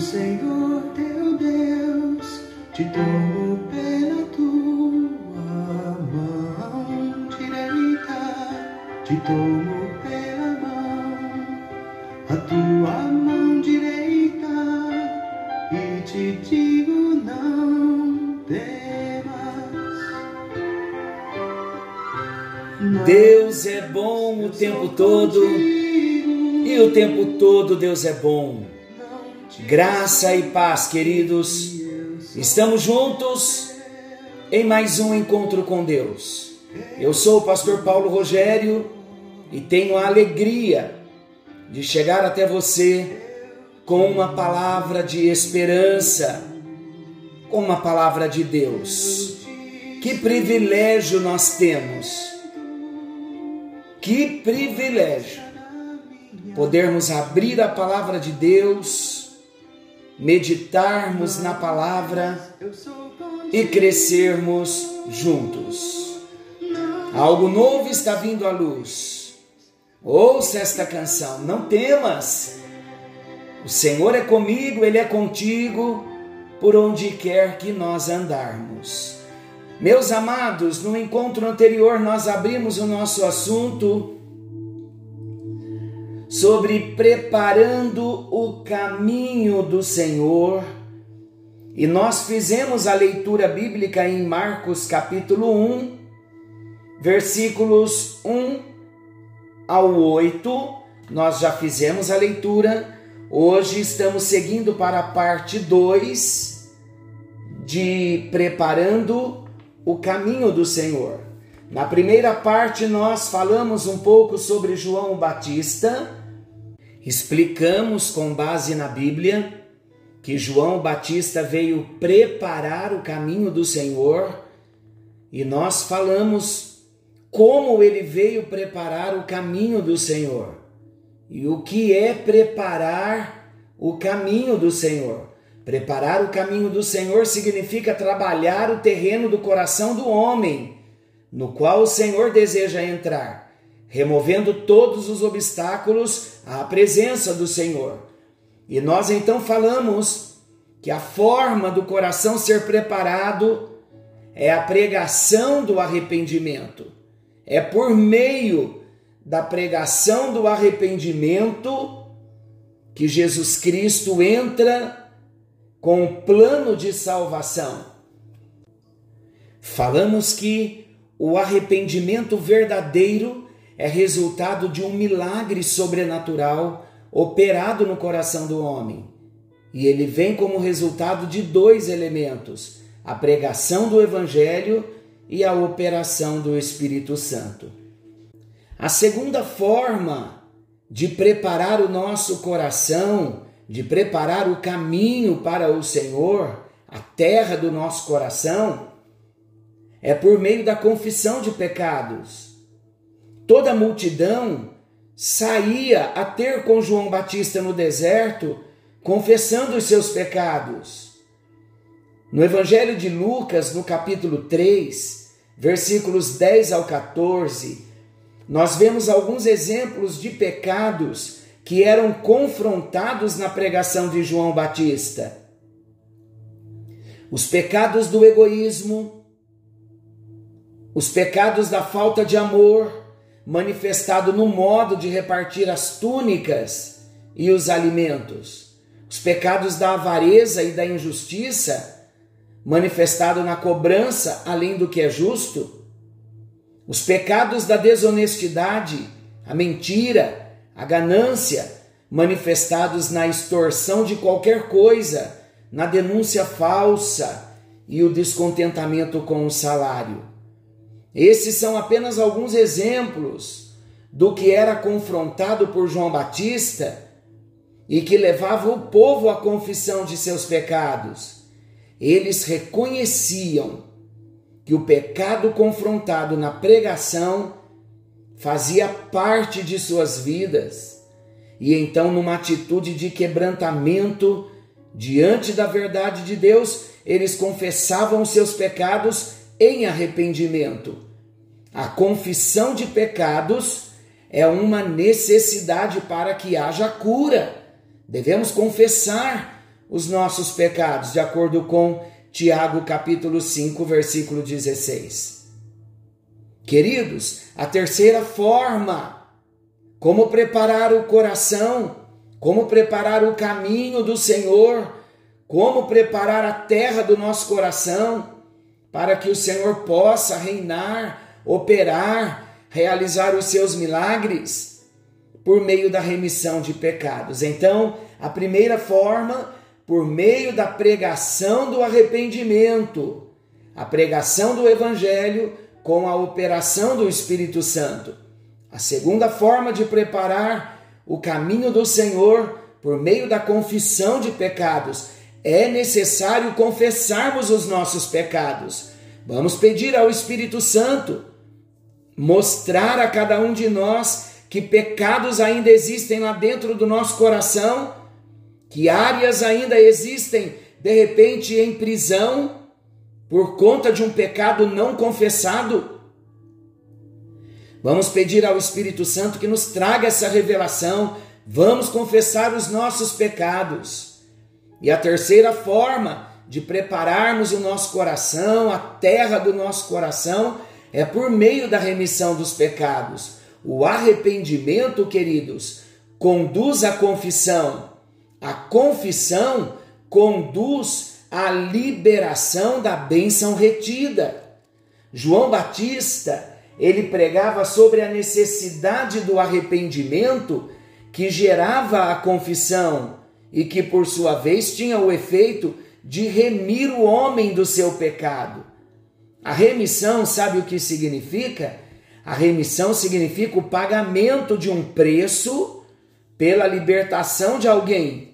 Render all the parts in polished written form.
Senhor teu Deus, te tomo pela tua mão direita, te tomo pela mão, a tua mão direita, e te digo não temas. Deus é bom o tempo todo, e o tempo todo Deus é bom. Graça e paz, queridos, estamos juntos em mais um encontro com Deus. Eu sou o pastor Paulo Rogério e tenho a alegria de chegar até você com uma palavra de esperança, com uma palavra de Deus. Que privilégio nós temos, que privilégio podermos abrir a palavra de Deus, meditarmos na palavra e crescermos juntos. Algo novo está vindo à luz. Ouça esta canção, não temas. O Senhor é comigo, Ele é contigo, por onde quer que nós andarmos. Meus amados, no encontro anterior nós abrimos o nosso assunto sobre preparando o caminho do Senhor, e nós fizemos a leitura bíblica em Marcos capítulo 1, versículos 1 ao 8, nós já fizemos a leitura, hoje estamos seguindo para a parte 2 de preparando o caminho do Senhor. Na primeira parte nós falamos um pouco sobre João Batista, explicamos com base na Bíblia que João Batista veio preparar o caminho do Senhor, e nós falamos como ele veio preparar o caminho do Senhor e o que é preparar o caminho do Senhor. Preparar o caminho do Senhor significa trabalhar o terreno do coração do homem, no qual o Senhor deseja entrar, removendo todos os obstáculos à presença do Senhor. E nós então falamos que a forma do coração ser preparado é a pregação do arrependimento. É por meio da pregação do arrependimento que Jesus Cristo entra com o plano de salvação. Falamos que o arrependimento verdadeiro é resultado de um milagre sobrenatural operado no coração do homem. E ele vem como resultado de dois elementos: a pregação do Evangelho e a operação do Espírito Santo. A segunda forma de preparar o nosso coração, de preparar o caminho para o Senhor, a terra do nosso coração, é por meio da confissão de pecados. Toda a multidão saía a ter com João Batista no deserto, confessando os seus pecados. No Evangelho de Lucas, no capítulo 3, versículos 10 ao 14, nós vemos alguns exemplos de pecados que eram confrontados na pregação de João Batista. Os pecados do egoísmo, os pecados da falta de amor, manifestado no modo de repartir as túnicas e os alimentos. Os pecados da avareza e da injustiça, manifestado na cobrança além do que é justo. Os pecados da desonestidade, a mentira, a ganância, manifestados na extorsão de qualquer coisa, na denúncia falsa e o descontentamento com o salário. Esses são apenas alguns exemplos do que era confrontado por João Batista e que levava o povo à confissão de seus pecados. Eles reconheciam que o pecado confrontado na pregação fazia parte de suas vidas, e então, numa atitude de quebrantamento diante da verdade de Deus, eles confessavam os seus pecados em arrependimento. A confissão de pecados é uma necessidade para que haja cura. Devemos confessar os nossos pecados, de acordo com Tiago capítulo 5, versículo 16. Queridos, a terceira forma, como preparar o coração, como preparar o caminho do Senhor, como preparar a terra do nosso coração, para que o Senhor possa reinar, operar, realizar os seus milagres, por meio da remissão de pecados. Então, a primeira forma, por meio da pregação do arrependimento, a pregação do Evangelho com a operação do Espírito Santo. A segunda forma de preparar o caminho do Senhor, por meio da confissão de pecados. É necessário confessarmos os nossos pecados. Vamos pedir ao Espírito Santo mostrar a cada um de nós que pecados ainda existem lá dentro do nosso coração, que áreas ainda existem, de repente, em prisão, por conta de um pecado não confessado. Vamos pedir ao Espírito Santo que nos traga essa revelação. Vamos confessar os nossos pecados. E a terceira forma de prepararmos o nosso coração, a terra do nosso coração, é por meio da remissão dos pecados. O arrependimento, queridos, conduz à confissão. A confissão conduz à liberação da bênção retida. João Batista, ele pregava sobre a necessidade do arrependimento que gerava a confissão e que, por sua vez, tinha o efeito de remir o homem do seu pecado. A remissão, sabe o que significa? A remissão significa o pagamento de um preço pela libertação de alguém.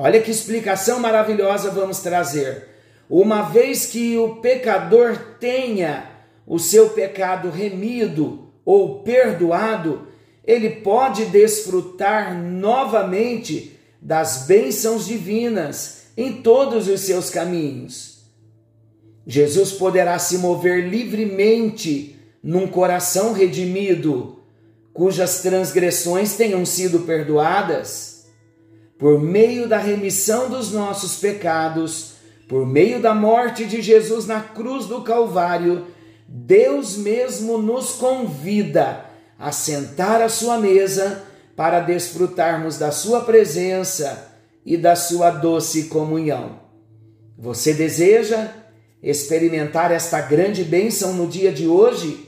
Olha que explicação maravilhosa vamos trazer. Uma vez que o pecador tenha o seu pecado remido ou perdoado, ele pode desfrutar novamente das bênçãos divinas em todos os seus caminhos. Jesus poderá se mover livremente num coração redimido, cujas transgressões tenham sido perdoadas. Por meio da remissão dos nossos pecados, por meio da morte de Jesus na cruz do Calvário, Deus mesmo nos convida a sentar à sua mesa para desfrutarmos da sua presença e da sua doce comunhão. Você deseja experimentar esta grande bênção no dia de hoje?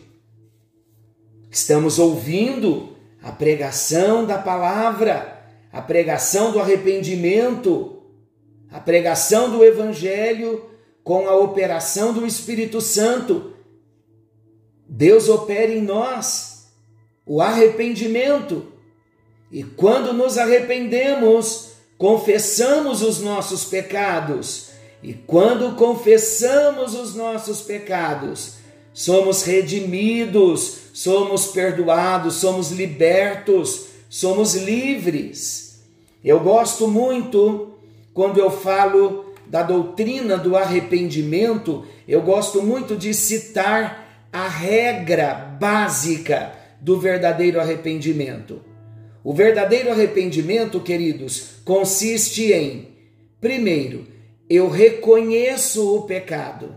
Estamos ouvindo a pregação da palavra, a pregação do arrependimento, a pregação do Evangelho com a operação do Espírito Santo. Deus opera em nós o arrependimento. E quando nos arrependemos, confessamos os nossos pecados. E quando confessamos os nossos pecados, somos redimidos, somos perdoados, somos libertos. Somos livres. Eu gosto muito quando eu falo da doutrina do arrependimento, eu gosto muito de citar a regra básica do verdadeiro arrependimento. O verdadeiro arrependimento, queridos, consiste em, primeiro, eu reconheço o pecado.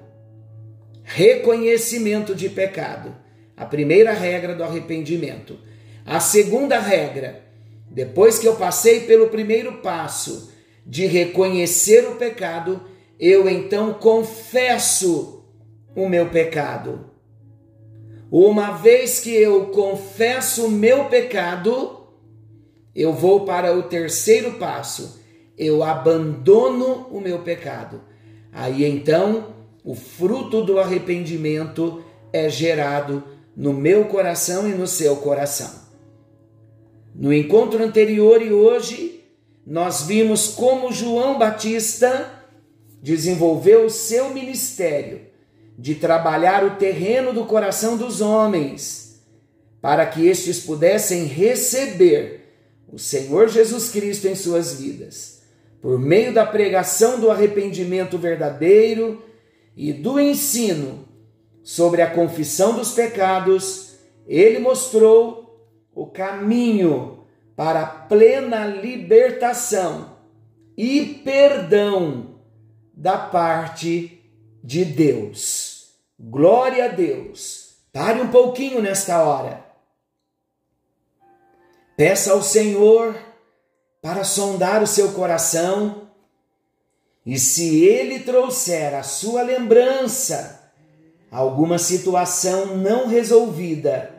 Reconhecimento de pecado. A primeira regra do arrependimento. A segunda regra, depois que eu passei pelo primeiro passo de reconhecer o pecado, eu então confesso o meu pecado. Uma vez que eu confesso o meu pecado, eu vou para o terceiro passo, eu abandono o meu pecado. Aí então, o fruto do arrependimento é gerado no meu coração e no seu coração. No encontro anterior e hoje, nós vimos como João Batista desenvolveu o seu ministério de trabalhar o terreno do coração dos homens, para que estes pudessem receber o Senhor Jesus Cristo em suas vidas, por meio da pregação do arrependimento verdadeiro e do ensino sobre a confissão dos pecados. Ele mostrou o caminho para a plena libertação e perdão da parte de Deus. Glória a Deus. Pare um pouquinho nesta hora. Peça ao Senhor para sondar o seu coração, e se Ele trouxer à sua lembrança alguma situação não resolvida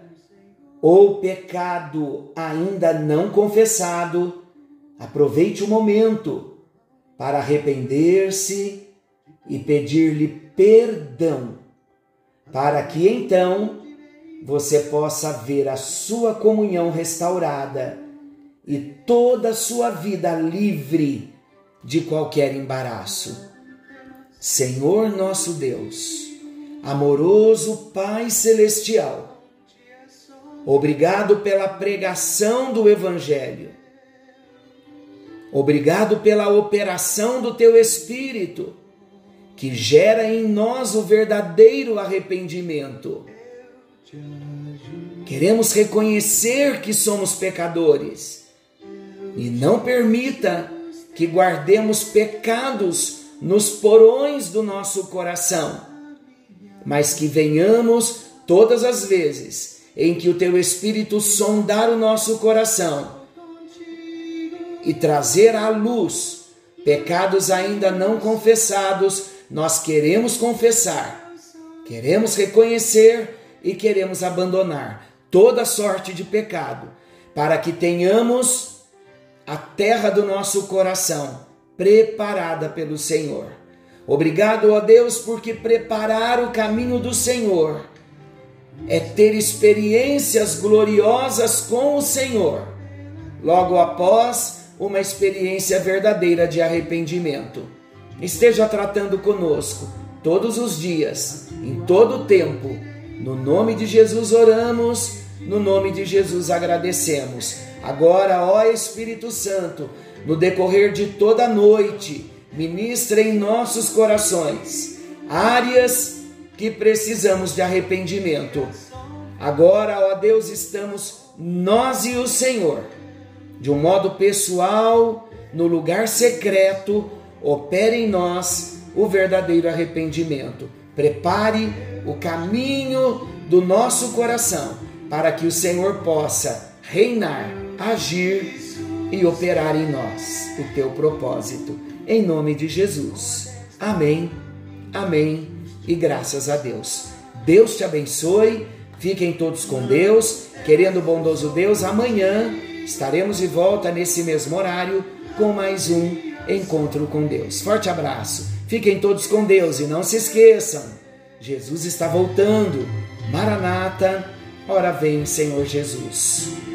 ou pecado ainda não confessado, aproveite o momento para arrepender-se e pedir-lhe perdão, para que então você possa ver a sua comunhão restaurada e toda a sua vida livre de qualquer embaraço. Senhor nosso Deus, amoroso Pai Celestial, obrigado pela pregação do Evangelho, obrigado pela operação do Teu Espírito, que gera em nós o verdadeiro arrependimento. Queremos reconhecer que somos pecadores e não permita que guardemos pecados nos porões do nosso coração, mas que venhamos todas as vezes em que o Teu Espírito sondar o nosso coração e trazer à luz pecados ainda não confessados. Nós queremos confessar, queremos reconhecer e queremos abandonar toda sorte de pecado, para que tenhamos a terra do nosso coração preparada pelo Senhor. Obrigado, ó Deus, porque preparar o caminho do Senhor é ter experiências gloriosas com o Senhor, logo após uma experiência verdadeira de arrependimento. Esteja tratando conosco todos os dias, em todo o tempo. No nome de Jesus oramos, no nome de Jesus agradecemos. Agora, ó Espírito Santo, no decorrer de toda a noite, ministra em nossos corações áreas que precisamos de arrependimento. Agora, ó Deus, estamos nós e o Senhor, de um modo pessoal, no lugar secreto. Opere em nós o verdadeiro arrependimento. Prepare o caminho do nosso coração para que o Senhor possa reinar, agir e operar em nós o Teu propósito. Em nome de Jesus. Amém, amém e graças a Deus. Deus te abençoe. Fiquem todos com Deus. Querendo o bondoso Deus, amanhã estaremos de volta nesse mesmo horário com mais um Encontro com Deus. Forte abraço. Fiquem todos com Deus e não se esqueçam. Jesus está voltando. Maranata, ora vem, Senhor Jesus.